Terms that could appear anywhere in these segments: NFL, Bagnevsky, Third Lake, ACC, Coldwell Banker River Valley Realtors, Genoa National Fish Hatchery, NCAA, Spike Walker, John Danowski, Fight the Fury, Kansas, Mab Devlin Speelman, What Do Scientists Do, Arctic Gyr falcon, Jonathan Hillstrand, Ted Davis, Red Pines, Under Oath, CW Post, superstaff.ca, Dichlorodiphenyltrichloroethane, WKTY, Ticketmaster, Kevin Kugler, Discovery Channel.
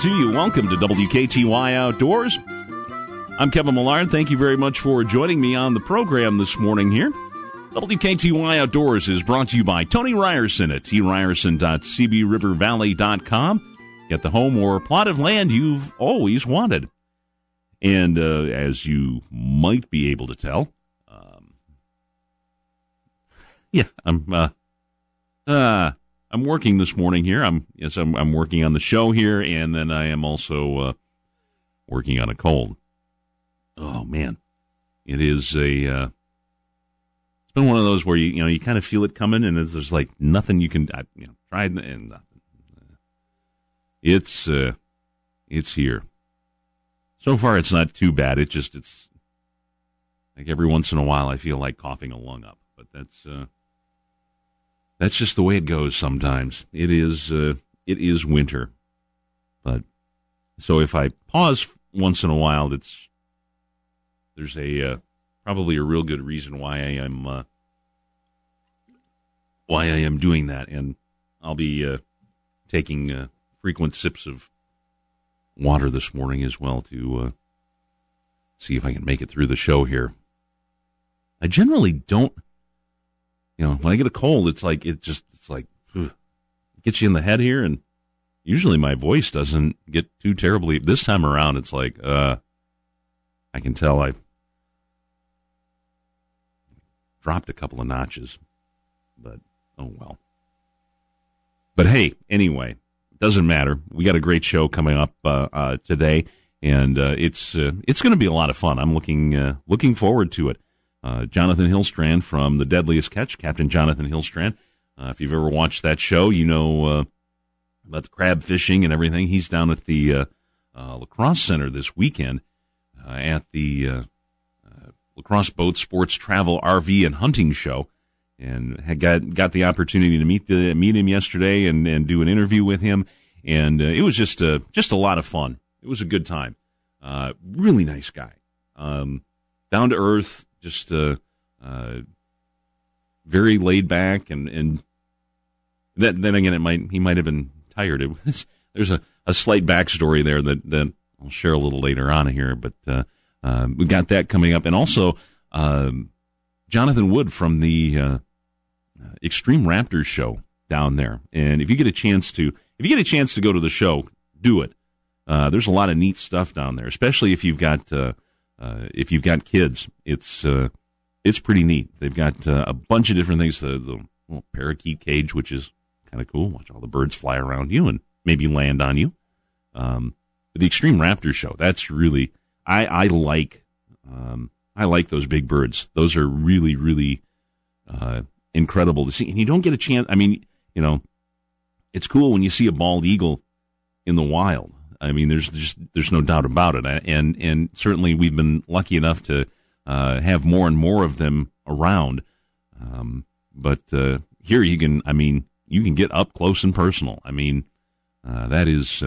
To you. Welcome to WKTY Outdoors. I'm Kevin Millard. Thank you very much for joining me on the program this morning here. WKTY Outdoors is brought to you by Tony Ryerson at tryerson.cbrivervalley.com. Get the home or plot of land you've always wanted. And as you might be able to tell, I'm working this morning here. I'm working on the show here, and then I am also working on a cold. Oh man, it is a. It's been one of those where you kind of feel it coming, and there's like nothing you can try and nothing. It's here. So far, it's not too bad. It's like every once in a while I feel like coughing a lung up, but that's. That's just the way it goes sometimes. It is winter, but so if I pause once in a while, there's probably a real good reason why I am doing that, and I'll be taking frequent sips of water this morning as well to see if I can make it through the show here. I generally don't. When I get a cold, it gets you in the head here, and usually my voice doesn't get too terribly. This time around, it's like, I can tell I dropped a couple of notches, but oh well. But hey, anyway, it doesn't matter. We got a great show coming up today, and it's going to be a lot of fun. I'm looking forward to it. Jonathan Hillstrand from The Deadliest Catch, Captain Jonathan Hillstrand. If you've ever watched that show, you know about the crab fishing and everything. He's down at the La Crosse Center this weekend at the La Crosse Boat Sports Travel RV and Hunting Show, and had got the opportunity to meet him yesterday and do an interview with him, and it was just a lot of fun. It was a good time. Really nice guy, down to earth. Just very laid back, and then again, he might have been tired. There's a slight backstory there that I'll share a little later on here, but we got that coming up, and also Jonathan Wood from the Extreme Raptors show down there. And if you get a chance to go to the show, do it. There's a lot of neat stuff down there, especially if you've got. If you've got kids, it's pretty neat. They've got a bunch of different things. The little parakeet cage, which is kind of cool. Watch all the birds fly around you and maybe land on you. But the Extreme Raptor show, that's really I like those big birds. Those are really, really incredible to see. And you don't get a chance. I mean, it's cool when you see a bald eagle in the wild. I mean, there's no doubt about it, and certainly we've been lucky enough to have more and more of them around. But here you can get up close and personal. I mean, that is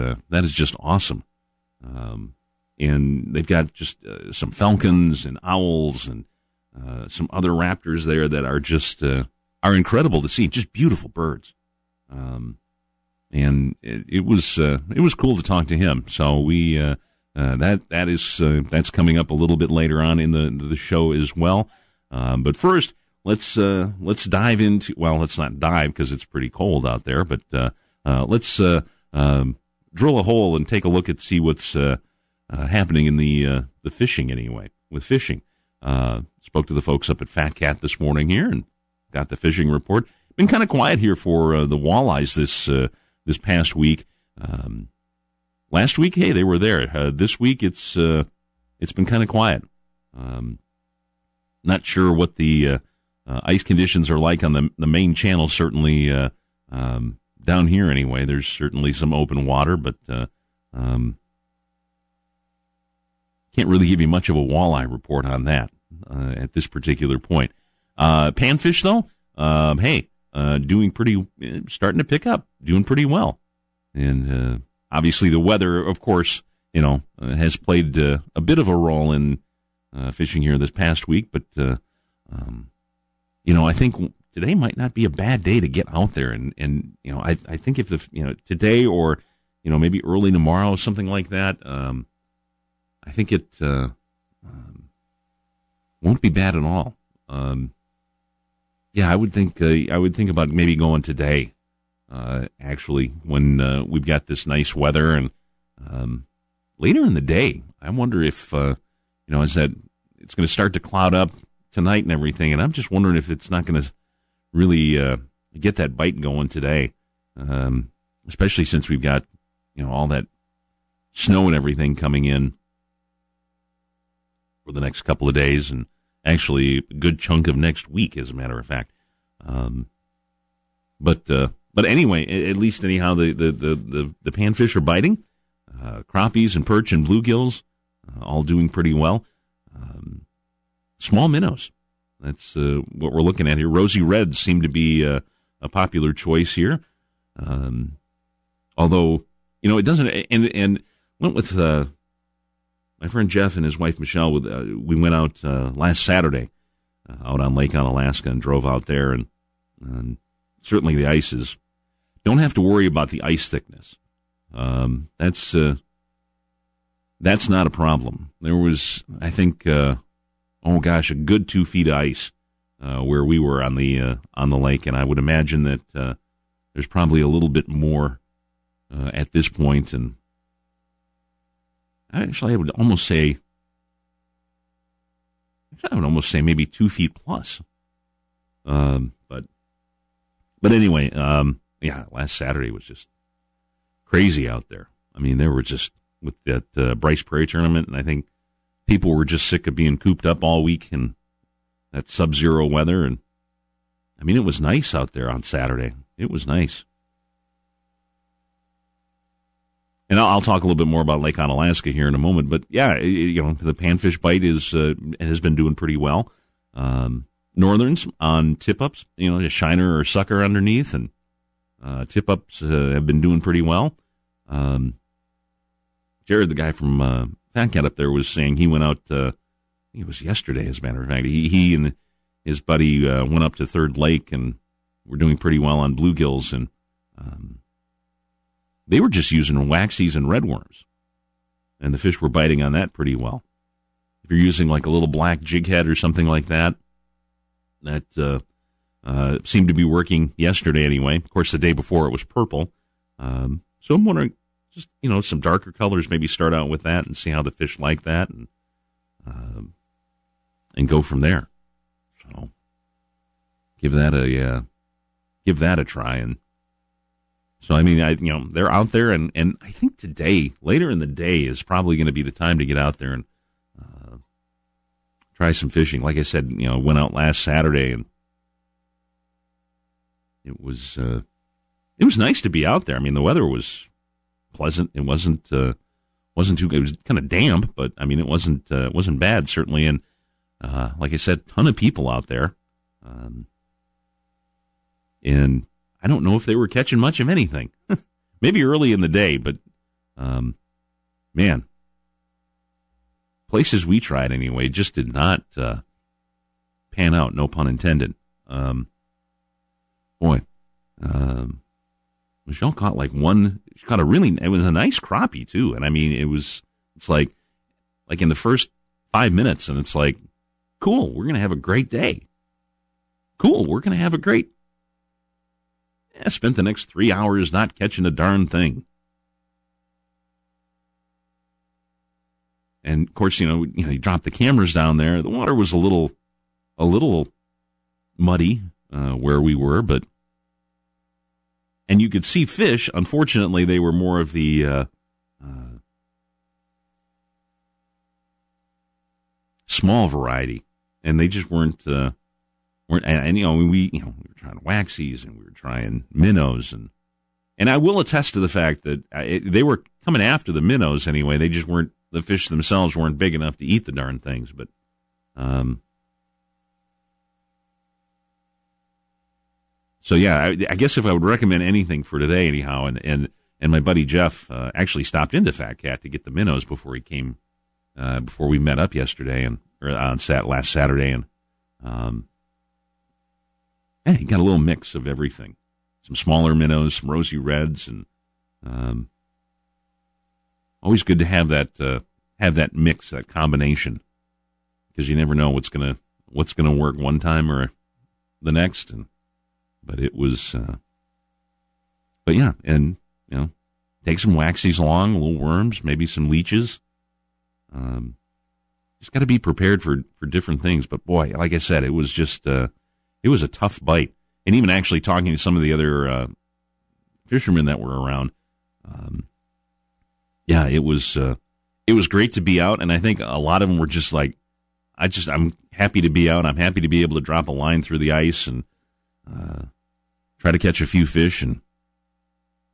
just awesome. And they've got just some falcons and owls and some other raptors there that are just are incredible to see. Just beautiful birds. And it was cool to talk to him. So we that's coming up a little bit later on in the show as well. But first, let's dive into. Well, let's not dive because it's pretty cold out there. But let's drill a hole and take a look at see what's happening in the fishing anyway with fishing. Spoke to the folks up at Fat Cat this morning here, and Got the fishing report. Been kind of quiet here for the walleyes this past week. Last week, hey, they were there. This week, it's been kind of quiet. Not sure what the ice conditions are like on the main channel. Certainly down here, anyway. There's certainly some open water, but can't really give you much of a walleye report on that at this particular point. Panfish, though, doing pretty, starting to pick up, doing pretty well. And obviously the weather, of course, has played a bit of a role in fishing here this past week. But, I think today might not be a bad day to get out there. And I think if today or, maybe early tomorrow, something like that, I think it won't be bad at all. Yeah, I would think about maybe going today. Actually, when we've got this nice weather, and later in the day, I wonder if as that it's going to start to cloud up tonight and everything, and I'm just wondering if it's not going to really get that bite going today, especially since we've got all that snow and everything coming in for the next couple of days, and actually a good chunk of next week, as a matter of fact. But anyway, at least anyhow, the panfish are biting. Crappies and perch and bluegills, all doing pretty well. Small minnows, that's what we're looking at here. Rosy reds seem to be a popular choice here. Although, it doesn't, and went with my friend Jeff and his wife Michelle. We went out last Saturday out on Lake Onalaska and drove out there, and certainly the ice is. Don't have to worry about the ice thickness. That's not a problem. There was, I think, a good 2 feet of ice where we were on the lake, and I would imagine that there's probably a little bit more. At this point, and I would almost say maybe 2 feet plus. But anyway, yeah, last Saturday was just crazy out there. I mean, there were just with that Bryce Prairie tournament, and I think people were just sick of being cooped up all week in that sub-zero weather. And I mean, it was nice out there on Saturday. It was nice. And I'll talk a little bit more about Lake Onalaska here in a moment. But, yeah, the panfish bite is has been doing pretty well. Northerns on tip-ups, a shiner or sucker underneath, and tip-ups have been doing pretty well. Jared, the guy from Fat Cat up there, was saying he went out, I think it was yesterday, as a matter of fact. He and his buddy went up to Third Lake and were doing pretty well on bluegills, and they were just using waxies and redworms, and the fish were biting on that pretty well. If you're using like a little black jig head or something like that, that seemed to be working yesterday anyway. Of course, the day before it was purple. So I'm wondering, just, some darker colors, maybe start out with that and see how the fish like that, and go from there. So give that a try. And so, I mean, they're out there, and I think today, later in the day, is probably going to be the time to get out there and try some fishing. Like I said, went out last Saturday, and it was nice to be out there. I mean, the weather was pleasant. It wasn't too good. It was kind of damp, but I mean, it wasn't bad, certainly. And like I said, ton of people out there, and I don't know if they were catching much of anything. Maybe early in the day, but, man, places we tried anyway just did not pan out, no pun intended. Michelle caught it was a nice crappie too. And I mean, it's like in the first 5 minutes, and it's like, cool, we're going to have a great day. Cool, we're going to have a great day. I spent the next 3 hours not catching a darn thing. And of course, you dropped the cameras down there. The water was a little muddy, where we were, but and you could see fish. Unfortunately, they were more of the small variety, and they just weren't. And we were trying waxies and we were trying minnows, and I will attest to the fact that they were coming after the minnows anyway. They just weren't. The fish themselves weren't big enough to eat the darn things, but so yeah, I guess if I would recommend anything for today, anyhow, and my buddy Jeff actually stopped into Fat Cat to get the minnows before he came, before we met up yesterday last Saturday, and he got a little mix of everything, some smaller minnows, some rosy reds, and always good to have that mix, that combination, because you never know what's gonna work one time or the next. But take some waxies along, little worms, maybe some leeches. Just got to be prepared for different things. But boy, like I said, it was just it was a tough bite. And even actually talking to some of the other fishermen that were around. Yeah, it was great to be out, and I think a lot of them were just like, I'm happy to be out. I'm happy to be able to drop a line through the ice and try to catch a few fish. And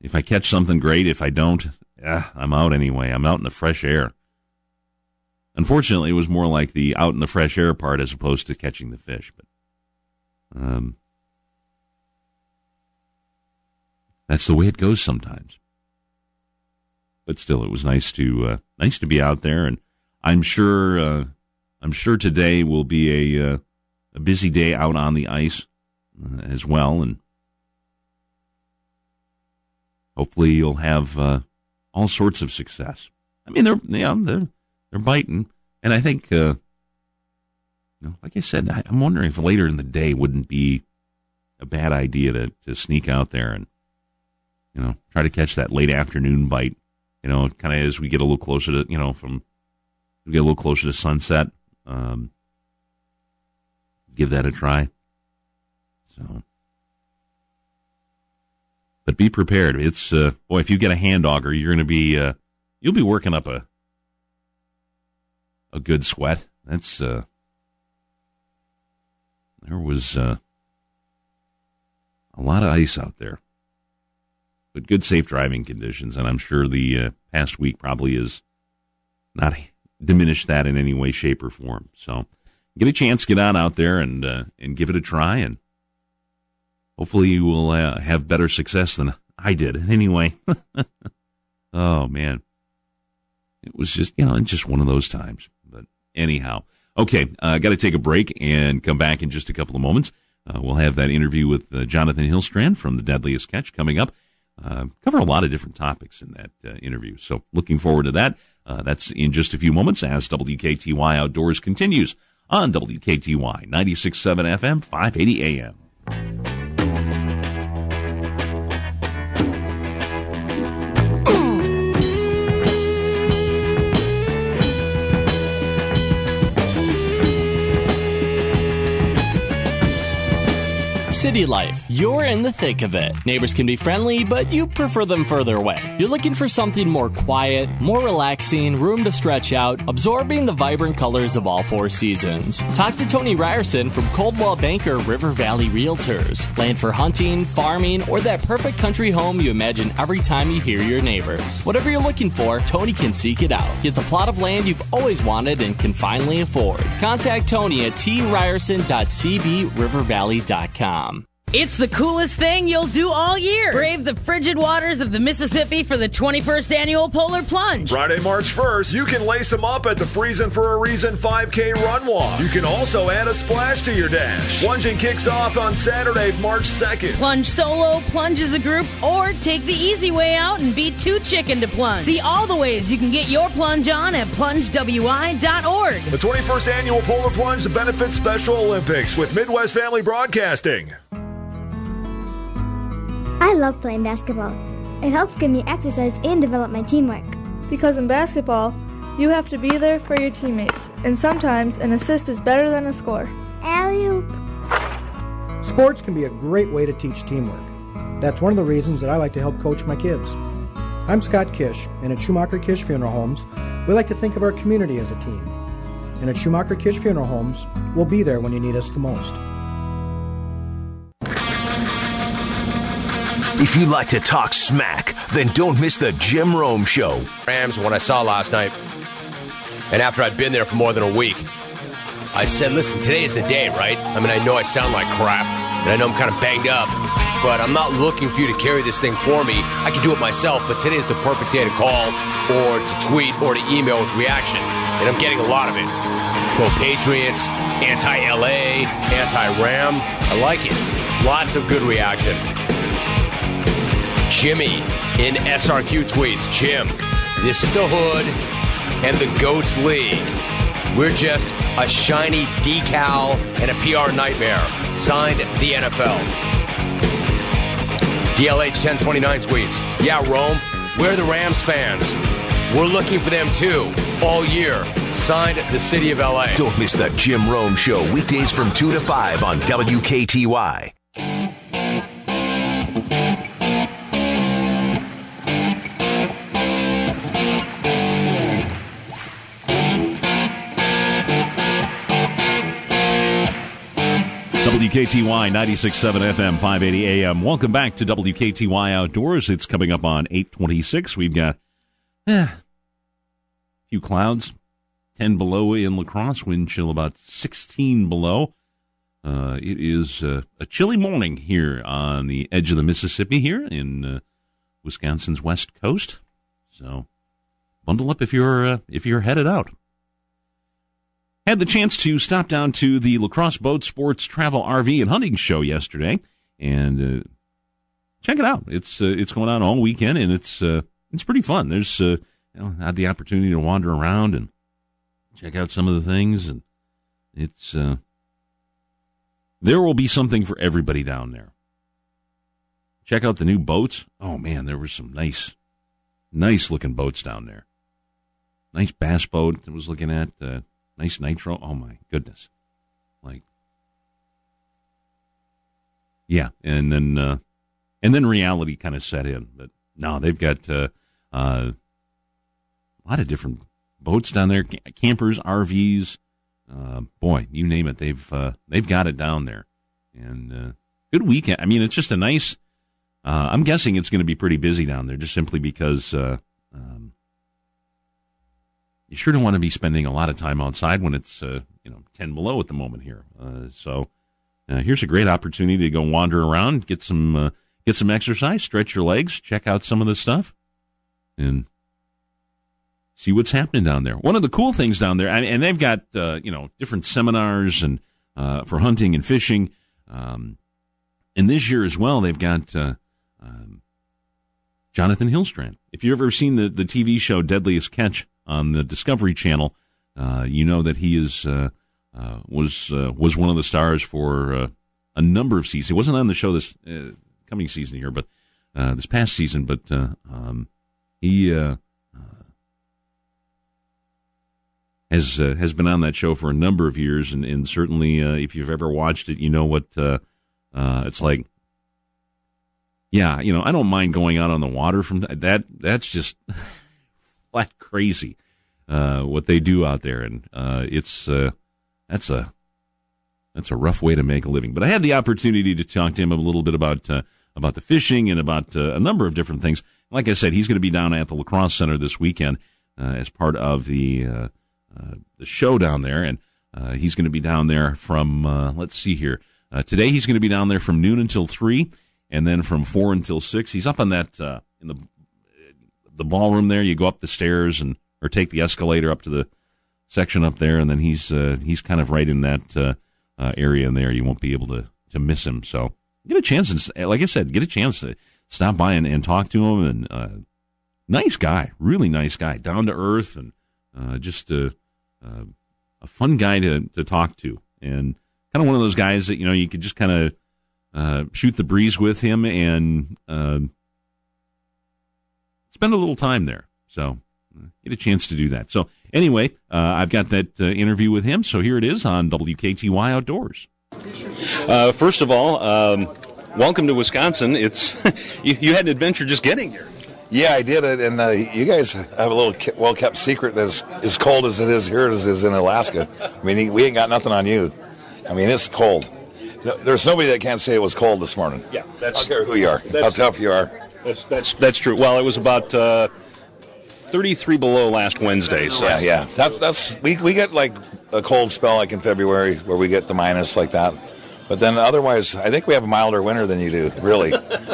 if I catch something, great. If I don't, I'm out anyway. I'm out in the fresh air. Unfortunately, it was more like the out in the fresh air part as opposed to catching the fish. But that's the way it goes sometimes. But still, it was nice to be out there, and I'm sure today will be a busy day out on the ice as well, and hopefully you'll have all sorts of success. I mean, they're biting, and I think, like I said, I'm wondering if later in the day wouldn't be a bad idea to sneak out there and try to catch that late afternoon bite. Kind of as we get a little closer to, sunset, give that a try. So, but be prepared. It's, if you get a hand auger, you're going to be, you'll be working up a good sweat. That's, there was, a lot of ice out there. But good, safe driving conditions, and I'm sure the past week probably has not diminished that in any way, shape, or form. So get a chance, get on out there and give it a try, and hopefully you will have better success than I did. Anyway, oh, man. It was just, just one of those times. But anyhow, okay, got to take a break and come back in just a couple of moments. We'll have that interview with Jonathan Hillstrand from The Deadliest Catch coming up. Cover a lot of different topics in that interview. So looking forward to that. That's in just a few moments as WKTY Outdoors continues on WKTY 96.7 FM, 580 AM. City life. You're in the thick of it. Neighbors can be friendly, but you prefer them further away. You're looking for something more quiet, more relaxing, room to stretch out, absorbing the vibrant colors of all four seasons. Talk to Tony Ryerson from Coldwell Banker River Valley Realtors. Land for hunting, farming, or that perfect country home you imagine every time you hear your neighbors. Whatever you're looking for, Tony can seek it out. Get the plot of land you've always wanted and can finally afford. Contact Tony at tryerson.cbrivervalley.com. It's the coolest thing you'll do all year. Brave the frigid waters of the Mississippi for the 21st Annual Polar Plunge. Friday, March 1st, you can lace them up at the Freezin' for a Reason 5K Run Walk. You can also add a splash to your dash. Plunging kicks off on Saturday, March 2nd. Plunge solo, plunge as a group, or take the easy way out and be too chicken to plunge. See all the ways you can get your plunge on at plungewi.org. The 21st Annual Polar Plunge benefits Special Olympics with Midwest Family Broadcasting. I love playing basketball. It helps give me exercise and develop my teamwork. Because in basketball, you have to be there for your teammates, and sometimes an assist is better than a score. Alley-oop. Sports can be a great way to teach teamwork. That's one of the reasons that I like to help coach my kids. I'm Scott Kish, and at Schumacher Kish Funeral Homes, we like to think of our community as a team. And at Schumacher Kish Funeral Homes, we'll be there when you need us the most. If you like to talk smack, then don't miss the Jim Rome Show. Rams, what I saw last night, and after I'd been there for more than a week, I said, listen, today is the day, right? I mean, I know I sound like crap, and I know I'm kind of banged up, but I'm not looking for you to carry this thing for me. I can do it myself, but today is the perfect day to call or to tweet or to email with reaction, and I'm getting a lot of it. Pro-Patriots, anti-LA, anti-Ram. I like it. Lots of good reaction. Jimmy in SRQ tweets, Jim, this is the Hood and the Goats League. We're just a shiny decal and a PR nightmare. Signed the NFL. DLH 1029 tweets, yeah, Rome, we're the Rams fans. We're looking for them too, all year. Signed the city of LA. Don't miss the Jim Rome Show, weekdays from 2 to 5 on WKTY. WKTY 96.7 FM, 580 AM. Welcome back to WKTY Outdoors. It's coming up on 8:26. We've got a few clouds, 10 below in La Crosse, wind chill about 16 below. It is a chilly morning here on the edge of the Mississippi here in Wisconsin's west coast. So bundle up if you're headed out. Had the chance to stop down to the La Crosse Boat Sports Travel RV and Hunting Show yesterday, and check it out. It's going on all weekend, and it's pretty fun. There's I had the opportunity to wander around and check out some of the things, and it's there will be something for everybody down there. Check out the new boats. Oh man, there were some nice looking boats down there. Nice bass boat I was looking at. Nice nitro. Oh, my goodness. Yeah. And then reality kind of set in. But, no, they've got a lot of different boats down there, campers, RVs. Boy, you name it. They've got it down there. And good weekend. I mean, it's just a nice I'm guessing it's going to be pretty busy down there just simply because you sure don't want to be spending a lot of time outside when it's 10 below at the moment here. So here's a great opportunity to go wander around, get some exercise, stretch your legs, check out some of the stuff, and see what's happening down there. One of the cool things down there, and they've got different seminars and for hunting and fishing, and this year as well they've got Jonathan Hillstrand. If you've ever seen the TV show Deadliest Catch on the Discovery Channel, you know that he is was one of the stars for a number of seasons. He wasn't on the show this coming season here, but this past season. But he has been on that show for a number of years, and certainly if you've ever watched it, you know what it's like. Yeah, I don't mind going out on the water from that. That's just. Flat crazy, what they do out there, and that's a rough way to make a living. But I had the opportunity to talk to him a little bit about the fishing and about a number of different things. Like I said, he's going to be down at the La Crosse Center this weekend as part of the show down there, and he's going to be down there from today. He's going to be down there from noon until 3, and then from 4 until 6. He's up on that in the ballroom there. You go up the stairs or take the escalator up to the section up there, and then he's kind of right in that area in there. You won't be able to miss him. So get a chance to stop by and talk to him. And nice guy, really nice guy, down to earth, and just a fun guy to talk to, and kind of one of those guys that you could just kind of shoot the breeze with him and. Spend a little time there, so get a chance to do that. So anyway, I've got that interview with him, so here it is on WKTY Outdoors. First of all, welcome to Wisconsin. It's you had an adventure just getting here. Yeah, I did it, and you guys have a little well-kept secret that's as cold as it is here as it is in Alaska. I mean, we ain't got nothing on you. I mean, it's cold. No, there's nobody that can't say it was cold this morning. Yeah, that's, I don't care who you are, how tough you are. That's true. Well, it was about 33 below last Wednesday. So. Yeah, yeah. We get like a cold spell like in February where we get the minus like that. But then otherwise, I think we have a milder winter than you do, really.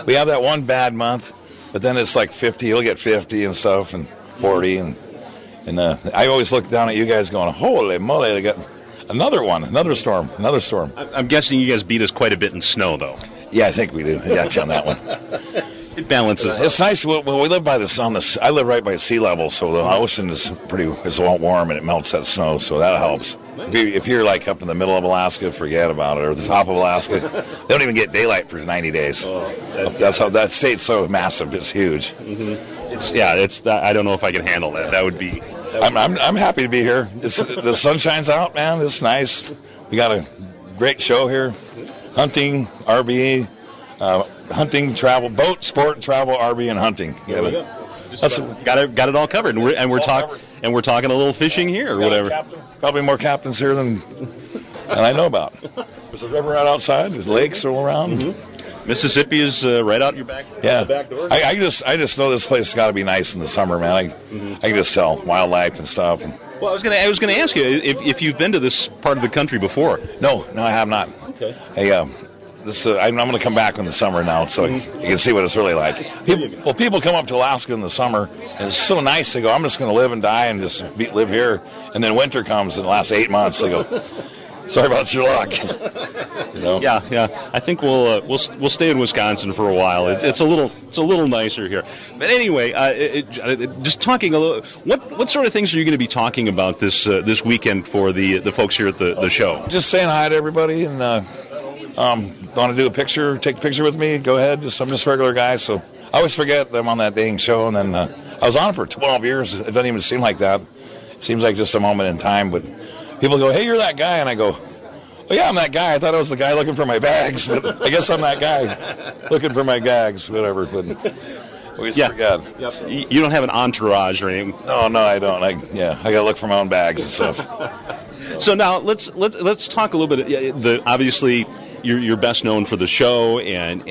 We have that one bad month, but then it's like 50. You'll get 50 and stuff and 40. And I always look down at you guys going, holy moly, they got... Another storm. I'm guessing you guys beat us quite a bit in snow, though. Yeah, I think we do. Yeah, on that one. It balances. It's nice. Well, we live by the sun. I live right by sea level, so the ocean is it's warm and it melts that snow, so that helps. If you're like up in the middle of Alaska, forget about it, or the top of Alaska, they don't even get daylight for 90 days. Oh, that's how that state's so massive. It's huge. Mm-hmm. I don't know if I can handle that. That would be. I'm happy to be here. The sun shines out, man. It's nice. We got a great show here. Hunting, RV, hunting, travel, boat, sport, travel, RV, and hunting. Got it all covered. And we're talking a little fishing here or whatever. Probably more captains here than I know about. There's a river right outside. There's lakes all around. Mm-hmm. Mississippi is right out your back. Yeah, the back door. I just know this place has got to be nice in the summer, man. I can just tell wildlife and stuff. Well, I was gonna ask you if you've been to this part of the country before. No, I have not. Okay. I'm gonna come back in the summer now, so you can see what it's really like. People come up to Alaska in the summer, and it's so nice. They go, I'm just gonna live and die and just live here. And then winter comes, and the last 8 months they go. Sorry about your luck. You know? Yeah. I think we'll stay in Wisconsin for a while. It's a little nicer here. But anyway, just talking a little. What sort of things are you going to be talking about this weekend for the folks here at the show? Just saying hi to everybody, and want to do a picture? Take a picture with me? Go ahead. I'm just a regular guy, so I always forget that I'm on that dang show. And then I was on it for 12 years. It doesn't even seem like that. It seems like just a moment in time, but. People go, hey, you're that guy, and I go, oh, yeah, I'm that guy. I thought I was the guy looking for my bags, but I guess I'm that guy looking for my gags, whatever. But we just forgot. Yep. So. You don't have an entourage or anything. No, I don't. I got to look for my own bags and stuff. So now let's talk a little bit. Obviously, you're best known for the show, and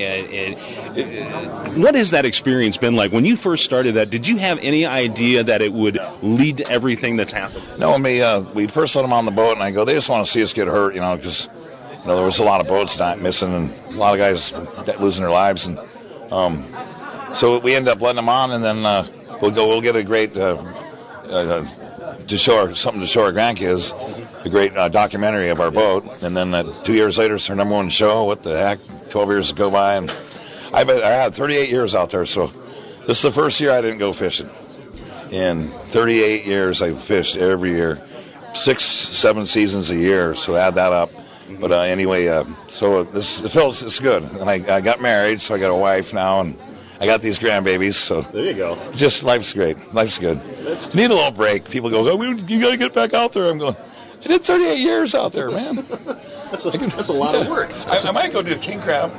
what has that experience been like? When you first started that, did you have any idea that it would lead to everything that's happened? No, we first let them on the boat, and I go, they just want to see us get hurt, because there was a lot of boats not missing, and a lot of guys losing their lives, and so we end up letting them on, and then we'll get a great to show our grandkids. A great documentary of our boat, and then 2 years later, it's our number one show. What the heck? 12 years go by, and I had 38 years out there, so this is the first year I didn't go fishing. In 38 years, I fished every year, 6-7 seasons a year, so add that up. But anyway, so it's good. And I got married, so I got a wife now, and I got these grandbabies, so there you go. Just life's great. Life's good. Need a little break. People go, you got to get back out there. I'm going... I did 38 years out there, man. That's a lot of work. I might go do king crab.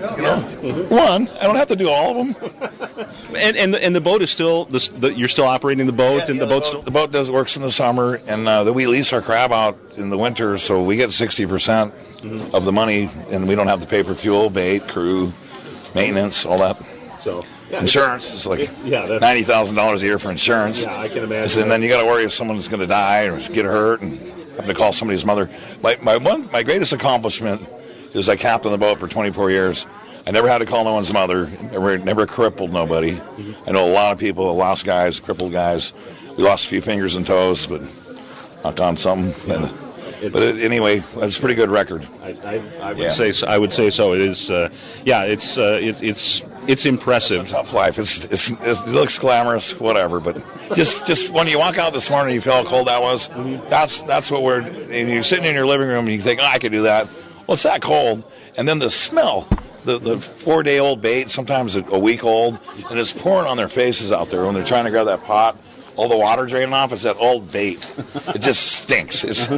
One, I don't have to do all of them. And the boat is still you're still operating the boat, and the boat works in the summer, and we lease our crab out in the winter, so we get 60% of the money, and we don't have to pay for fuel, bait, crew, maintenance, all that. So. Yeah, insurance is like $90,000 a year for insurance. Yeah, I can imagine. And then you got to worry if someone's going to die or get hurt and. I'm going to call somebody's mother. My greatest accomplishment is I captained the boat for 24 years. I never had to call no one's mother. Never crippled nobody. I know a lot of people lost guys, crippled guys. We lost a few fingers and toes, but knock on something. Anyway, it's a pretty good record. I would say so. It is. It's impressive. It's a tough life. It looks glamorous, whatever. But just when you walk out this morning, you feel how cold that was. That's what we're. And you're sitting in your living room and you think, I could do that. Well, it's that cold, and then the smell. The 4-day-old bait, sometimes a week old, and it's pouring on their faces out there when they're trying to grab that pot. All the water draining off. It's that old bait. It just stinks. It's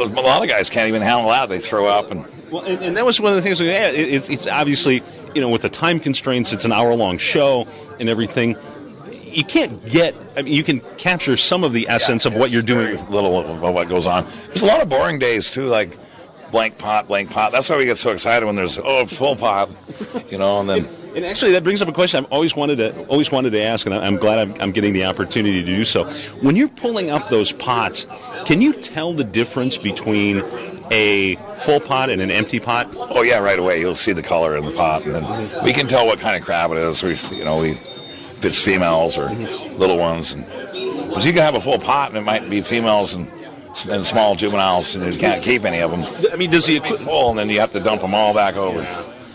a lot of guys can't even handle that. They throw up. And well, and that was one of the things. It's obviously, with the time constraints, it's an hour-long show and everything. You can't get, you can capture some of the essence of what you're doing. Little of what goes on. There's a lot of boring days, too, like blank pot. That's why we get so excited when there's, full pot, and then. And actually, that brings up a question I've always wanted to ask, and I'm glad I'm getting the opportunity to do so. When you're pulling up those pots, can you tell the difference between a full pot and an empty pot? Oh yeah, right away you'll see the color in the pot, and then we can tell what kind of crab it is. If it's females or little ones, and because you can have a full pot and it might be females and small juveniles, and you can't keep any of them. I mean, does the equipment full, and then you have to dump them all back over?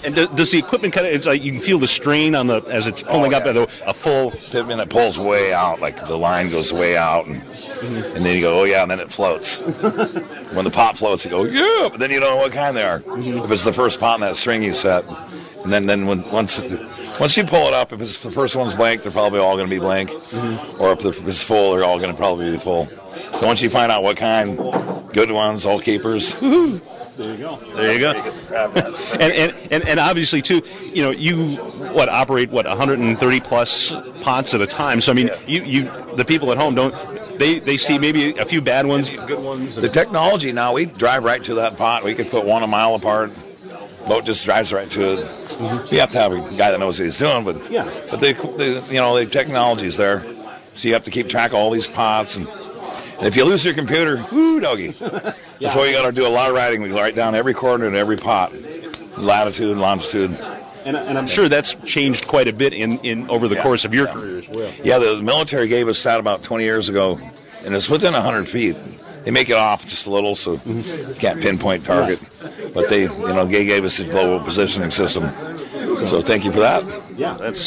And does the equipment kind of? It's like you can feel the strain on the as it's pulling up at a full. And it pulls way out, like the line goes way out, and then you go, and then it floats. When the pot floats, you go, but then you don't know what kind they are. If it's the first pot in that string you set, and then once you pull it up, if it's the first one's blank, they're probably all going to be blank, or if it's full, they're all going to probably be full. So once you find out what kind, good ones, all keepers. Woo-hoo. There you go. And obviously too, you operate 130 plus pots at a time. So I mean, you the people at home they see maybe a few bad ones, good ones. The technology now, we drive right to that pot. We could put one a mile apart. Boat just drives right to it. You have to have a guy that knows what he's doing, but the technology's there, so you have to keep track of all these pots and. If you lose your computer, whoo, doggy. That's why we got to do a lot of writing. We write down every corner and every pot, latitude, longitude. And I'm sure that's changed quite a bit in over the course of your career as well. Yeah, the military gave us that about 20 years ago, and it's within 100 feet. They make it off just a little, so you can't pinpoint target. But they gave us the global positioning system. So thank you for that. Yeah, that's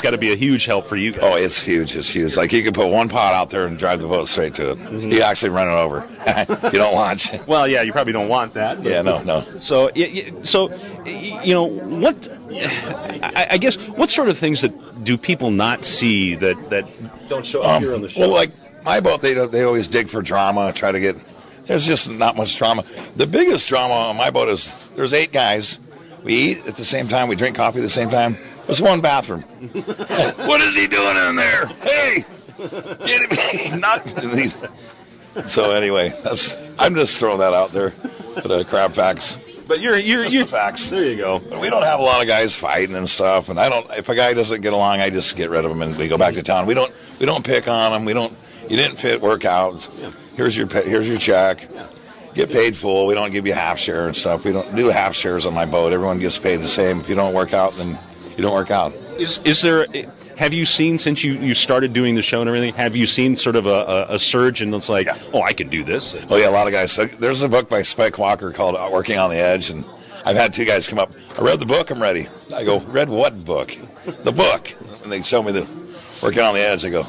got to be a huge help for you guys. Oh, it's huge. It's huge. Like you can put one pot out there and drive the boat straight to it. Mm-hmm. You actually run it over. You don't launch. Well, yeah, you probably don't want that. But. Yeah, no. So, what sort of things that do people not see that don't show up here on the show? Well, like my boat, they always dig for drama. Try to get. There's just not much drama. The biggest drama on my boat is there's 8 guys. We eat at the same time. We drink coffee at the same time. There's one bathroom. What is he doing in there? Hey, get him! So anyway, I'm just throwing that out there for the crab facts. But you're the facts. There you go. But we don't have a lot of guys fighting and stuff. And I don't. If a guy doesn't get along, I just get rid of him and we go back to town. We don't pick on him. We don't. You didn't fit. Work out. Here's your check. Get paid full. We don't give you half share and stuff. We don't do half shares on my boat. Everyone gets paid the same. If you don't work out, then you don't work out. Is there? Have you seen since you started doing the show and everything? Have you seen sort of a surge and it's like, I could do this? Oh yeah, a lot of guys. So there's a book by Spike Walker called "Working on the Edge," and I've had 2 guys come up. I read the book. I'm ready. I go, read what book? The book. And they show me the "Working on the Edge." I go,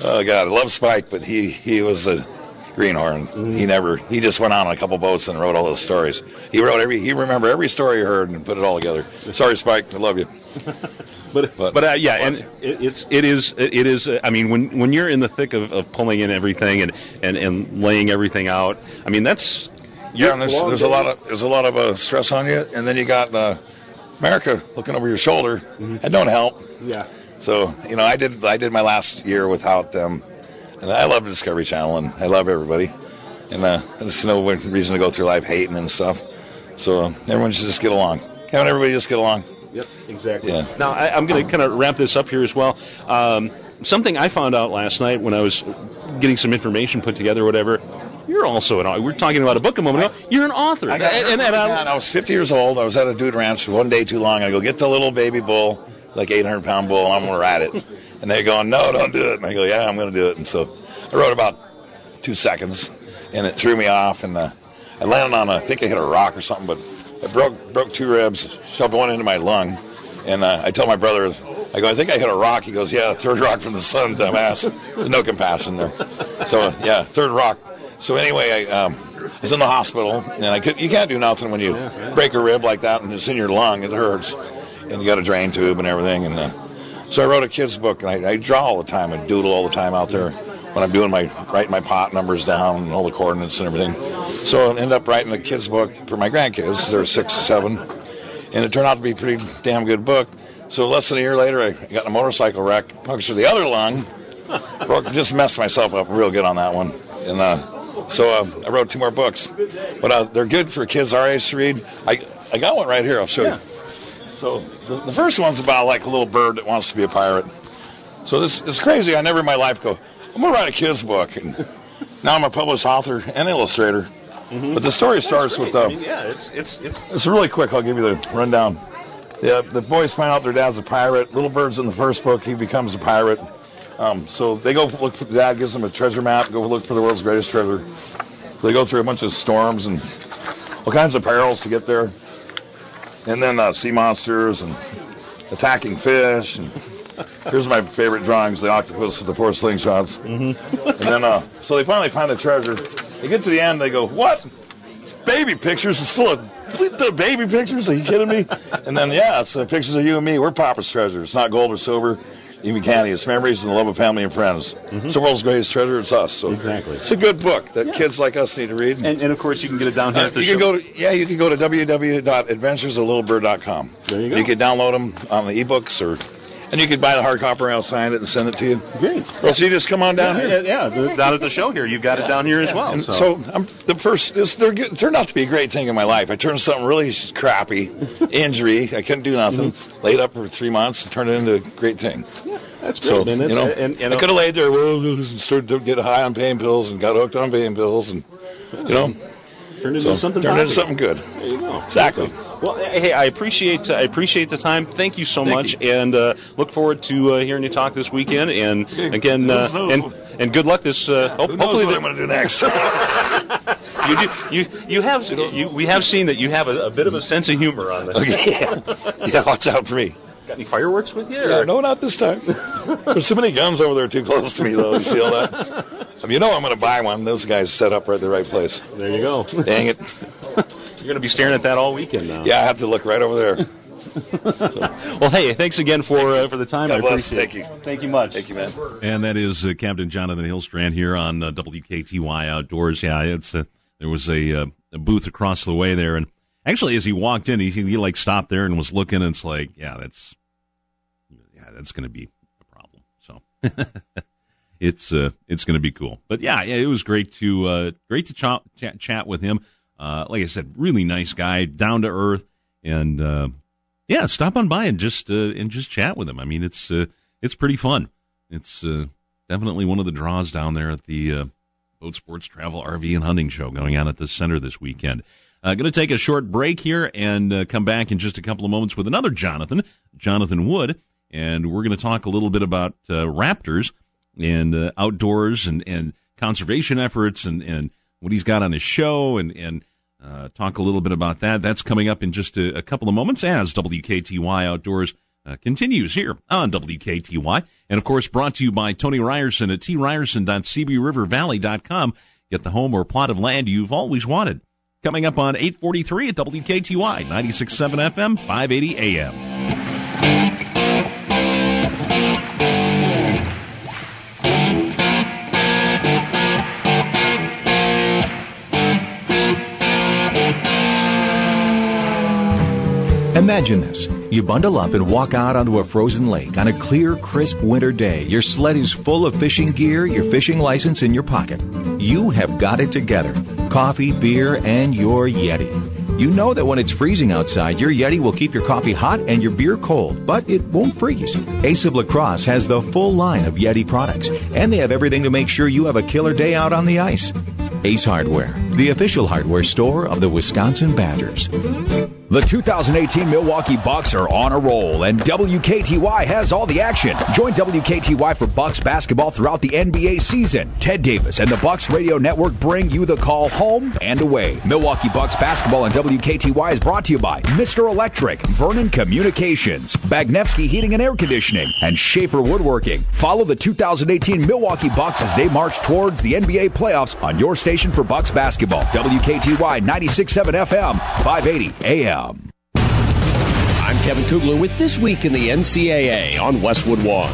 oh God, I love Spike, but he was a greenhorn. He just went on a couple boats and wrote all those stories. He remembered every story he heard and put it all together. Sorry, Spike, I love you. It is. I mean, when you're in the thick of pulling in everything and laying everything out, I mean that's and there's a lot of stress on you, and then you got America looking over your shoulder and don't help. Yeah. So I did my last year without them. And I love Discovery Channel, and I love everybody. And there's no reason to go through life hating and stuff. So everyone should just get along. Can't everybody just get along? Yep, exactly. Yeah. Now, I'm going to kind of wrap this up here as well. Something I found out last night when I was getting some information put together or whatever, you're also an author. We were talking about a book a moment ago. You're an author. I was 50 years old. I was at a dude ranch one day too long. I go, get the little baby bull, like 800-pound bull, and I'm going to ride it. And they're going, no, don't do it. And I go, yeah, I'm going to do it. And so I wrote about 2 seconds, and it threw me off. And I landed on, I think I hit a rock or something, but I broke 2 ribs, shoved one into my lung. And I tell my brother, I go, I think I hit a rock. He goes, yeah, 3rd rock from the sun, dumbass. There's no compassion there. So, 3rd rock. So anyway, I was in the hospital, and you can't do nothing when you break a rib like that, and it's in your lung. It hurts. And you got a drain tube and everything. And so I wrote a kid's book, and I draw all the time and doodle all the time out there. when I'm doing writing my pot numbers down and all the coordinates and everything. So I end up writing a kid's book for my grandkids. They're 6, 7, and it turned out to be a pretty damn good book. So less than a year later, I got in a motorcycle wreck, punctured the other lung, broke, just messed myself up real good on that one. And so I wrote 2 more books, but they're good for kids our age to read. I got one right here. I'll show you. So the first one's about like a little bird that wants to be a pirate. So this is crazy. I never in my life go, I'm gonna write a kid's book, and now I'm a published author and illustrator. Mm-hmm. But the story starts with it's really quick. I'll give you the rundown. The boys find out their dad's a pirate. Little bird's in the first book. He becomes a pirate. So they go look for, dad gives them a treasure map, go look for the world's greatest treasure. So they go through a bunch of storms and all kinds of perils to get there. And then sea monsters and attacking fish. And here's my favorite drawings, the octopus with the 4 slingshots. Mm-hmm. And then, so they finally find the treasure. They get to the end, they go, what? It's baby pictures. It's full of baby pictures. Are you kidding me? And then, yeah, it's pictures of you and me. We're Papa's treasure. It's not gold or silver. Even candy, it's memories and the love of family and friends. Mm-hmm. It's the world's greatest treasure. It's us. So exactly. It's a good book that kids like us need to read. And of course, you can get it down here. You can go to www.adventuresoflittlebird.com. There you go. You can download them on the ebooks, and you can buy the hard copy. I'll sign it and send it to you. Great. Well, so you just come on down here. Yeah, down at the show here. You've got it down here as well. And so it turned out to be a great thing in my life. I turned something really crappy, injury. I couldn't do nothing. Mm-hmm. Laid up for 3 months and turned it into a great thing. Yeah, that's great. So, I could have laid there and started to get high on pain pills and got hooked on pain pills and, turned into something good. There you go. Exactly. Well, hey, I appreciate the time. Thank you so much. And look forward to hearing you talk this weekend. And again, and good luck this. Hopefully, what I'm going to do next. We have seen that you have a bit of a sense of humor on this. Okay, yeah, watch out for me. Got any fireworks with you? Yeah, no, not this time. There's so many guns over there too close to me, though. You see all that? I'm going to buy one. Those guys set up right at the right place. There you go. Dang it. You're going to be staring at that all weekend now. Yeah, I have to look right over there. Well, hey, thanks again for the time. God bless. I appreciate it. Thank you. Thank you much. Thank you, man. And that is Captain Jonathan Hillstrand here on WKTY Outdoors. Yeah, there was a booth across the way there, and actually, as he walked in, he like stopped there and was looking, and it's like, that's going to be a problem. So it's going to be cool. But yeah, it was great to chat with him. Like I said, really nice guy, down to earth, and stop on by and just chat with him. I mean, it's pretty fun. It's definitely one of the draws down there at the Boat Sports Travel RV and Hunting Show going on at the center this weekend. Going to take a short break here and come back in just a couple of moments with another Jonathan Wood, and we're going to talk a little bit about raptors and outdoors and conservation efforts and what he's got on his show and talk a little bit about that. That's coming up in just a couple of moments as WKTY Outdoors continues here on WKTY. And, of course, brought to you by Tony Ryerson at tryerson.cbrivervalley.com. Get the home or plot of land you've always wanted. Coming up on 8:43 at WKTY, 96.7 FM, 580 AM. Imagine this. You bundle up and walk out onto a frozen lake on a clear, crisp winter day. Your sled is full of fishing gear, your fishing license in your pocket. You have got it together. Coffee, beer, and your Yeti. You know that when it's freezing outside, your Yeti will keep your coffee hot and your beer cold, but it won't freeze. Ace of La Crosse has the full line of Yeti products, and they have everything to make sure you have a killer day out on the ice. Ace Hardware, the official hardware store of the Wisconsin Badgers. The 2018 Milwaukee Bucks are on a roll, and WKTY has all the action. Join WKTY for Bucks basketball throughout the NBA season. Ted Davis and the Bucks Radio Network bring you the call home and away. Milwaukee Bucks basketball on WKTY is brought to you by Mr. Electric, Vernon Communications, Bagnevsky Heating and Air Conditioning, and Schaefer Woodworking. Follow the 2018 Milwaukee Bucks as they march towards the NBA playoffs on your station for Bucks basketball. WKTY 96.7 FM, 580 AM. I'm Kevin Kugler with This Week in the NCAA on Westwood One.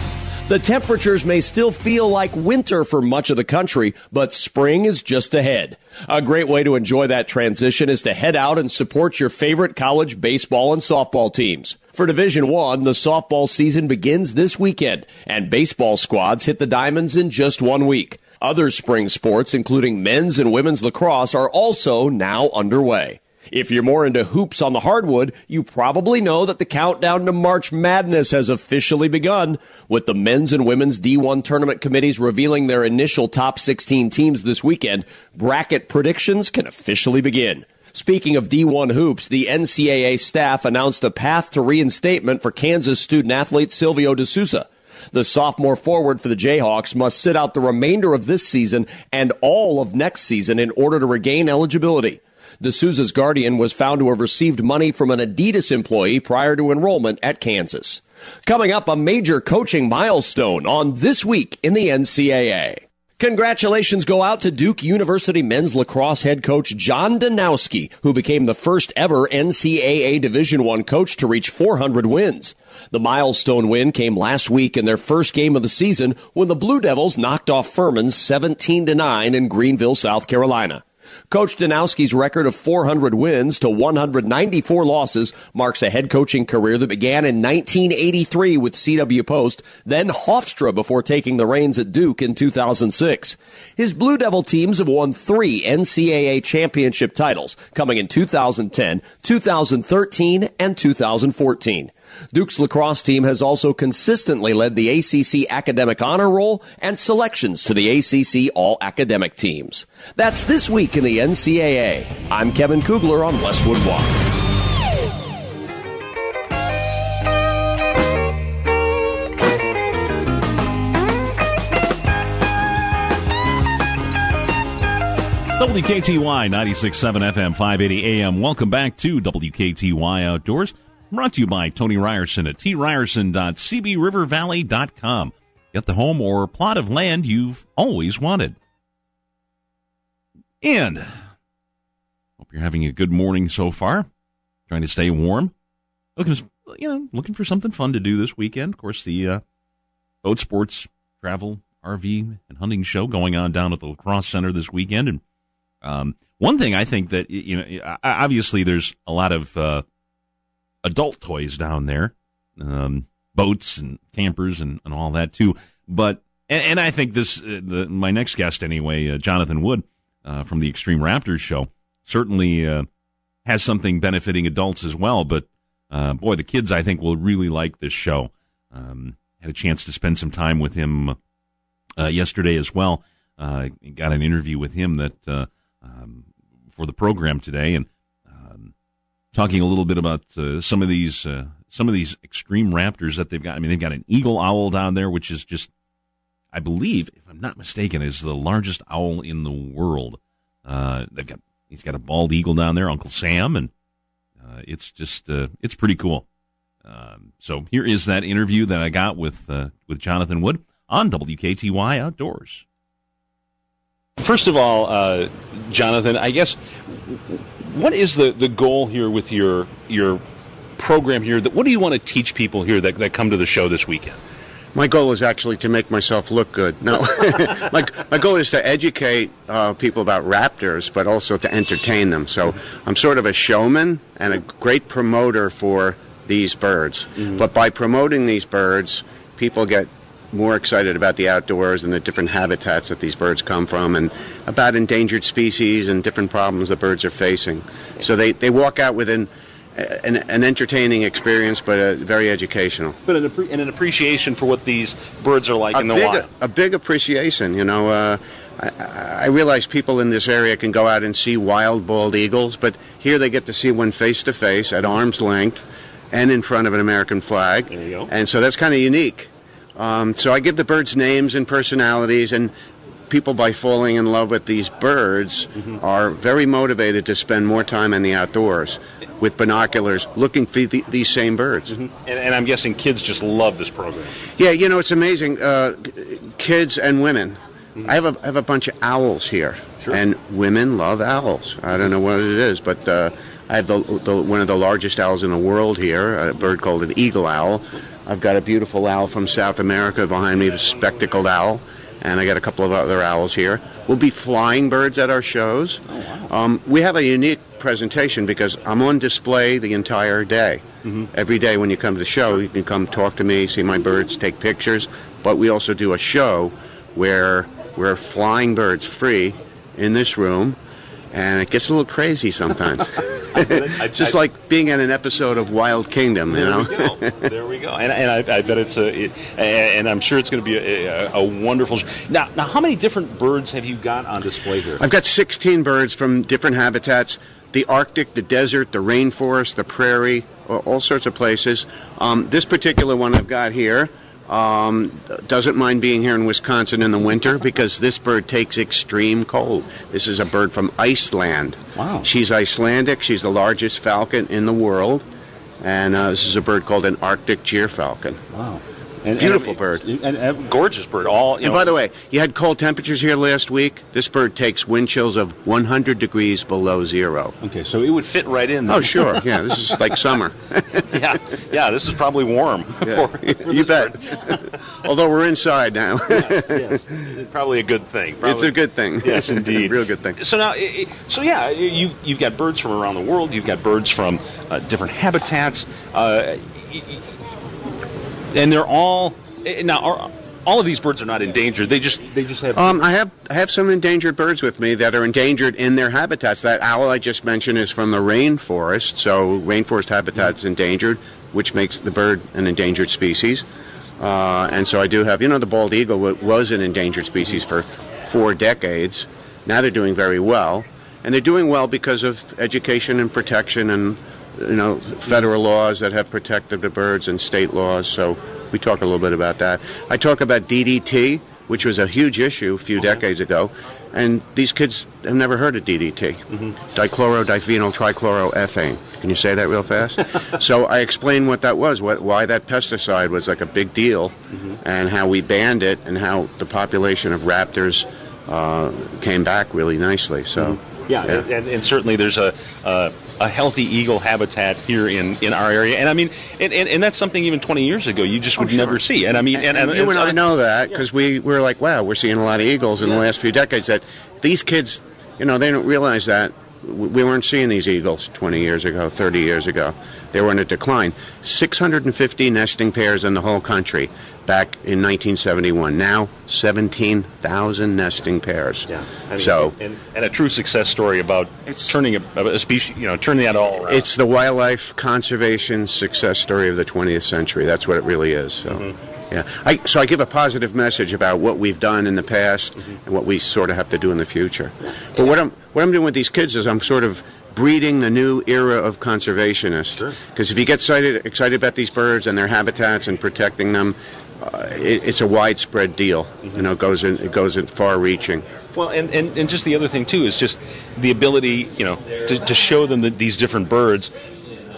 The temperatures may still feel like winter for much of the country, but spring is just ahead. A great way to enjoy that transition is to head out and support your favorite college baseball and softball teams. For Division I, the softball season begins this weekend, and baseball squads hit the diamonds in just 1 week. Other spring sports, including men's and women's lacrosse, are also now underway. If you're more into hoops on the hardwood, you probably know that the countdown to March Madness has officially begun, with the men's and women's D1 tournament committees revealing their initial top 16 teams this weekend. Bracket predictions can officially begin. Speaking of D1 hoops, the NCAA staff announced a path to reinstatement for Kansas student-athlete Silvio de Sousa. The sophomore forward for the Jayhawks must sit out the remainder of this season and all of next season in order to regain eligibility. D'Souza's guardian was found to have received money from an Adidas employee prior to enrollment at Kansas. Coming up, a major coaching milestone on This Week in the NCAA. Congratulations go out to Duke University men's lacrosse head coach John Danowski, who became the first ever NCAA Division I coach to reach 400 wins. The milestone win came last week in their first game of the season when the Blue Devils knocked off Furman 17-9 in Greenville, South Carolina. Coach Danowski's record of 400 wins to 194 losses marks a head coaching career that began in 1983 with CW Post, then Hofstra before taking the reins at Duke in 2006. His Blue Devil teams have won 3 NCAA championship titles, coming in 2010, 2013, and 2014. Duke's lacrosse team has also consistently led the ACC Academic Honor Roll and selections to the ACC All-Academic teams. That's This Week in the NCAA. I'm Kevin Kugler on Westwood One. WKTY 96.7 FM 580 AM. Welcome back to WKTY Outdoors. Brought to you by Tony Ryerson at tryerson.cbrivervalley.com. Get the home or plot of land you've always wanted. And hope you're having a good morning so far. Trying to stay warm. Looking for something fun to do this weekend. Of course, the Boat Sports Travel RV and Hunting Show going on down at the La Crosse Center this weekend. And one thing I think that obviously there's a lot of adult toys down there, boats and campers and all that too. But and I think this my next guest anyway, Jonathan Wood from the Extreme Raptors show, certainly has something benefiting adults as well. But boy, the kids I think will really like this show. Had a chance to spend some time with him yesterday as well. Got an interview with him that for the program today and. Talking a little bit about some of these extreme raptors that they've got. I mean, they've got an eagle owl down there, which is just, I believe, if I'm not mistaken, is the largest owl in the world. He's got a bald eagle down there, Uncle Sam, and it's just it's pretty cool. So here is that interview that I got with Jonathan Wood on WKTY Outdoors. First of all, Jonathan, I guess, what is the goal here with your program here? What do you want to teach people here that come to the show this weekend? My goal is actually to make myself look good. No, my goal is to educate people about raptors, but also to entertain them. So I'm sort of a showman and a great promoter for these birds. Mm-hmm. But by promoting these birds, people get more excited about the outdoors and the different habitats that these birds come from and about endangered species and different problems the birds are facing. So they walk out with an entertaining experience, but very educational. But an appreciation for what these birds are like in the wild. A big appreciation, I realize people in this area can go out and see wild bald eagles, but here they get to see one face-to-face at arm's length and in front of an American flag. There you go. And so that's kind of unique. So I give the birds names and personalities, and people, by falling in love with these birds, mm-hmm. are very motivated to spend more time in the outdoors with binoculars looking for these same birds. Mm-hmm. And I'm guessing kids just love this program. Yeah, it's amazing. Kids and women. Mm-hmm. I have a bunch of owls here, sure. And women love owls. I don't know what it is, but I have one of the largest owls in the world here, a bird called an eagle owl. I've got a beautiful owl from South America behind me, a spectacled owl, and I got a couple of other owls here. We'll be flying birds at our shows. Oh, wow. We have a unique presentation because I'm on display the entire day. Mm-hmm. Every day when you come to the show, you can come talk to me, see my birds, take pictures, but we also do a show where we're flying birds free in this room, and it gets a little crazy sometimes. It's just like being at an episode of Wild Kingdom, you know. There we go. And I bet it's and I'm sure it's going to be a wonderful show. Now, how many different birds have you got on display here? I've got 16 birds from different habitats: the Arctic, the desert, the rainforest, the prairie, all sorts of places. This particular one I've got here doesn't mind being here in Wisconsin in the winter because this bird takes extreme cold. This is a bird from Iceland. Wow. She's Icelandic. She's the largest falcon in the world. And this is a bird called an Arctic Gyr falcon. Wow. Beautiful bird. And gorgeous bird. And by the way, you had cold temperatures here last week. This bird takes wind chills of 100 degrees below zero. Okay, so it would fit right in there. Oh, sure. Yeah, this is like summer. yeah, this is probably warm. Yeah. for you bet. Although we're inside now. Yes. Probably a good thing. It's a good thing. Yes, indeed. Real good thing. So, you've got birds from around the world. You've got birds from different habitats. And they're all all of these birds are not endangered. They just have. I have some endangered birds with me that are endangered in their habitats. That owl I just mentioned is from the rainforest, so rainforest habitat's endangered, which makes the bird an endangered species. And so I do have, the bald eagle was an endangered species for 4 decades. Now they're doing very well, and they're doing well because of education and protection and, federal laws that have protected the birds and state laws. So we talk a little bit about that. I talk about DDT, which was a huge issue a few decades ago. And these kids have never heard of DDT. Mm-hmm. Dichlorodiphenyltrichloroethane. Can you say that real fast? So I explained what that was, why that pesticide was like a big deal, and how we banned it and how the population of raptors came back really nicely. So. Mm-hmm. Yeah. And certainly there's a healthy eagle habitat here in our area. And I mean, and that's something even 20 years ago you just would never see. And I mean, and I know that because we're like, wow, we're seeing a lot of eagles in the last few decades. That these kids, they don't realize that we weren't seeing these eagles 20 years ago, 30 years ago. They were in a decline. 650 nesting pairs in the whole country back in 1971. Now 17,000 nesting pairs. Yeah. I mean, so and a true success story about turning a species, turning that all around. It's the wildlife conservation success story of the 20th century. That's what it really is. So. Mm-hmm. Yeah, so I give a positive message about what we've done in the past and what we sort of have to do in the future. But what I'm doing with these kids is I'm sort of breeding the new era of conservationists. Sure. Because if you get excited about these birds and their habitats and protecting them, it's a widespread deal. Mm-hmm. It goes in far-reaching. Well, and just the other thing too is just the ability, to show them these different birds,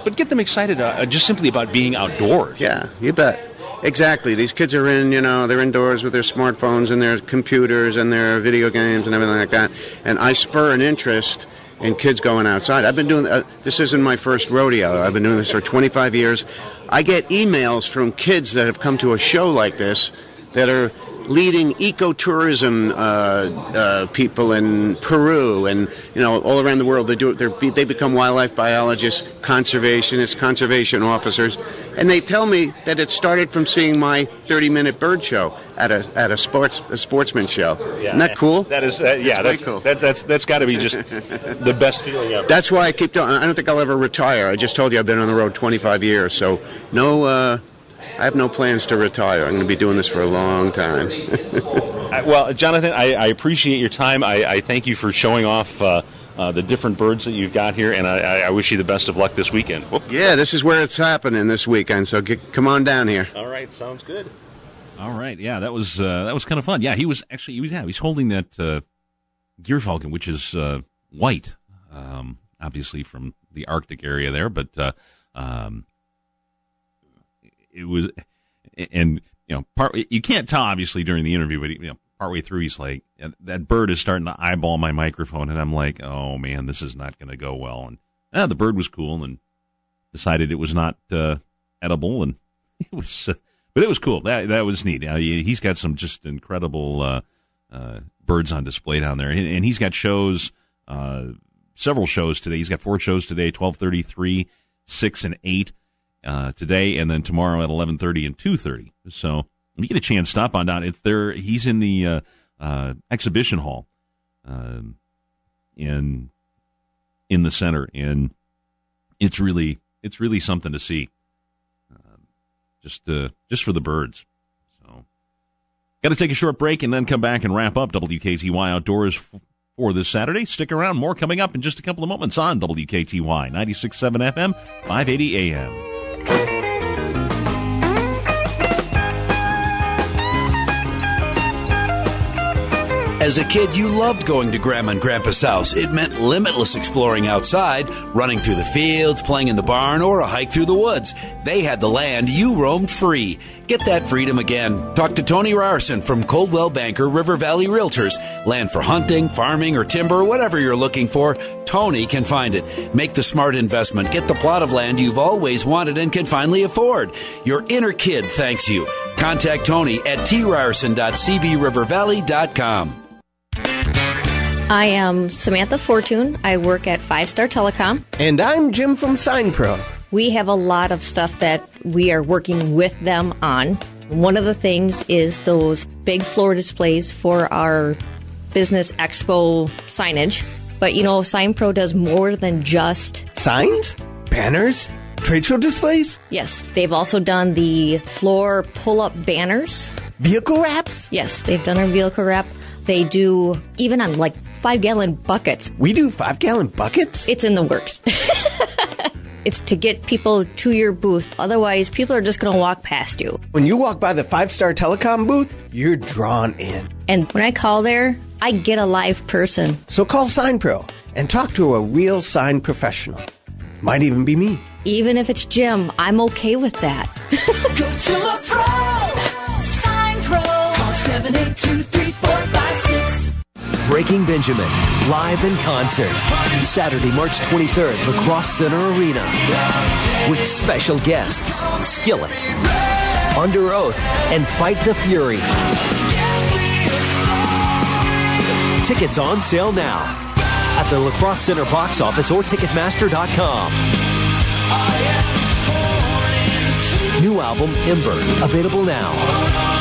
but get them excited just simply about being outdoors. Yeah, you bet. Exactly. These kids are they're indoors with their smartphones and their computers and their video games and everything like that. And I spur an interest in kids going outside. I've been doing this isn't my first rodeo. I've been doing this for 25 years. I get emails from kids that have come to a show like this that are leading ecotourism people in Peru and all around the world. They become wildlife biologists, conservationists, conservation officers, and they tell me that it started from seeing my 30-minute bird show at a sportsman show. Yeah, isn't that cool? That is that's cool. That's got to be just the best feeling ever. That's why I keep doing. I don't think I'll ever retire. I just told you I've been on the road 25 years, so no. I have no plans to retire. I'm going to be doing this for a long time. Well, Jonathan, I appreciate your time. I thank you for showing off the different birds that you've got here, and I wish you the best of luck this weekend. Whoop. Yeah, this is where it's happening this weekend, so come on down here. All right, sounds good. All right, yeah, that was kind of fun. Yeah, he's holding that Gyr falcon, which is white, obviously from the Arctic area there, but. It was, and you can't tell obviously during the interview, but partway through he's like, that bird is starting to eyeball my microphone, and I'm like, oh man, this is not going to go well. And The bird was cool and decided it was not edible, and it was, but it was cool. That was neat. He's got some just incredible birds on display down there, and he's got shows, several shows today. He's got four shows today: 12:33, 6 and 8 today, and then tomorrow at 11:30 and 2:30. So if you get a chance, stop on down. It's there. He's in the exhibition hall in the center, and it's really something to see. Just for the birds. So, got to take a short break and then come back and wrap up WKTY Outdoors for this Saturday. Stick around. More coming up in just a couple of moments on WKTY 96.7 FM, 580 AM. As a kid, you loved going to Grandma and Grandpa's house. It meant limitless exploring outside, running through the fields, playing in the barn, or a hike through the woods. They had the land. You roamed free. Get that freedom again. Talk to Tony Ryerson from Coldwell Banker River Valley Realtors. Land for hunting, farming, or timber, whatever you're looking for, Tony can find it. Make the smart investment. Get the plot of land you've always wanted and can finally afford. Your inner kid thanks you. Contact Tony at tryerson.cbrivervalley.com. I am Samantha Fortune. I work at 5-Star Telecom. And I'm Jim from SignPro. We have a lot of stuff that we are working with them on. One of the things is those big floor displays for our business expo signage. But, you know, SignPro does more than just... signs? Banners? Trade show displays? Yes. They've also done the floor pull-up banners. Vehicle wraps? Yes, they've done our vehicle wrap. They do, even on like 5-gallon buckets. We do 5-gallon buckets? It's in the works. It's to get people to your booth. Otherwise, people are just going to walk past you. When you walk by the 5-Star Telecom booth, you're drawn in. And when I call there, I get a live person. So call SignPro and talk to a real sign professional. Might even be me. Even if it's Jim, I'm okay with that. Go to a pro. SignPro. Call 782-3456. Breaking Benjamin, live in concert, Saturday, March 23rd, La Crosse Center Arena, with special guests, Skillet, Under Oath, and Fight the Fury. Tickets on sale now at the La Crosse Center box office or Ticketmaster.com. New album, Ember, available now.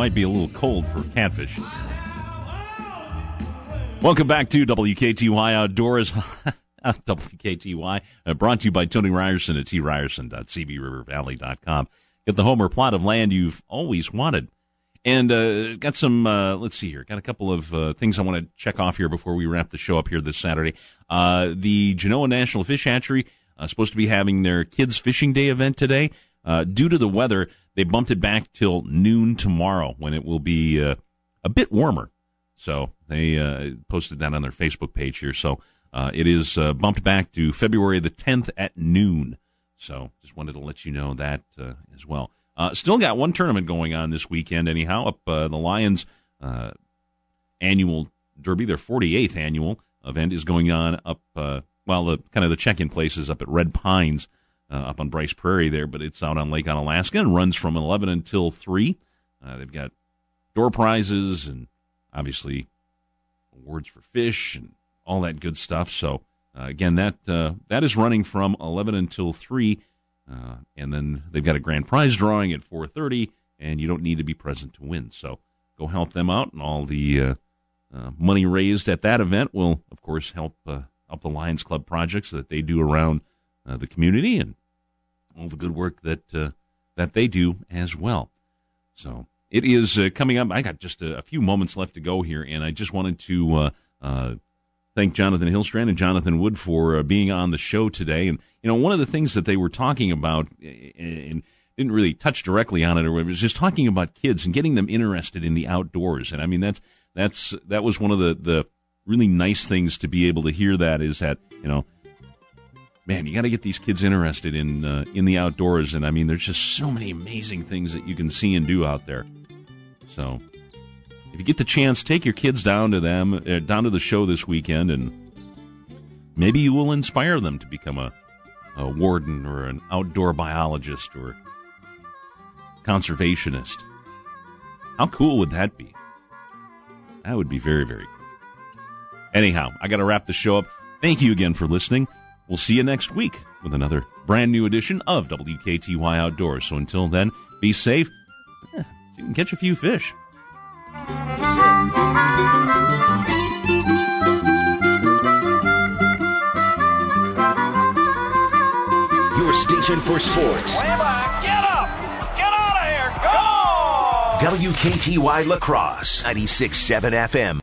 Might be a little cold for catfish. Welcome back to WKTY Outdoors. WKTY, brought to you by Tony Ryerson at tryerson.cbrivervalley.com. Get the home or plot of land you've always wanted. And got some, let's see here, got a couple of things I want to check off here before we wrap the show up here this Saturday. The Genoa National Fish Hatchery supposed to be having their Kids Fishing Day event today. Due to the weather, they bumped it back till noon tomorrow, when it will be a bit warmer. So they posted that on their Facebook page here. So it is bumped back to February the 10th at noon. So just wanted to let you know that as well. Still got one tournament going on this weekend anyhow, up the Lions annual derby, their 48th annual event is going on up, well, the kind of the check-in place is up at Red Pines. Up on Bryce Prairie there, but it's out on Lake Onalaska and runs from 11 until 3. They've got door prizes and obviously awards for fish and all that good stuff. So, again, that is running from 11 until 3, and then they've got a grand prize drawing at 4:30, and you don't need to be present to win. So go help them out, and all the money raised at that event will, of course, help the Lions Club projects that they do around the community and all the good work that that they do as well. So it is coming up. I got just a few moments left to go here, and I just wanted to thank Jonathan Hillstrand and Jonathan Wood for being on the show today. And, you know, one of the things that they were talking about, and didn't really touch directly on it or whatever. It was just talking about kids and getting them interested in the outdoors. And I mean, that was one of the really nice things to be able to hear, that is that, you know, man, you got to get these kids interested in the outdoors. And I mean, there's just so many amazing things that you can see and do out there. So if you get the chance, take your kids down to the show this weekend, and maybe you will inspire them to become a warden or an outdoor biologist or conservationist. How cool would that be? That would be very, very cool. Anyhow, I got to wrap the show up. Thank you again for listening. We'll see you next week with another brand new edition of WKTY Outdoors. So until then, be safe. Yeah, you can catch a few fish. Your station for sports. Lamar, get up! Get out of here! Go! WKTY La Crosse, 96.7 FM.